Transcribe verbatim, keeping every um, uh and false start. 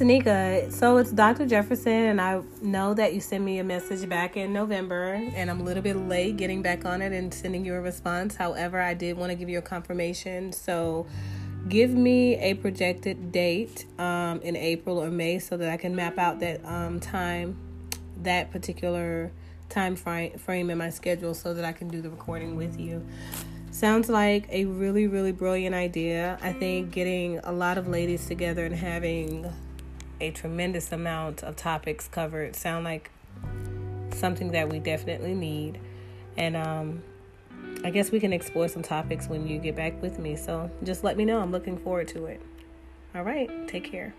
it's Nika. So it's Doctor Jefferson, and I know that you sent me a message back in November, and I'm a little bit late getting back on it and sending you a response. However, I did want to give you a confirmation. So give me a projected date um, in April or May so that I can map out that um, time, that particular time frame in my schedule so that I can do the recording with you. Sounds like a really, really brilliant idea. I think getting a lot of ladies together and having a tremendous amount of topics covered sound like something that we definitely need. And um, I guess we can explore some topics when you get back with me. So just let me know. I'm looking forward to it. All right. Take care.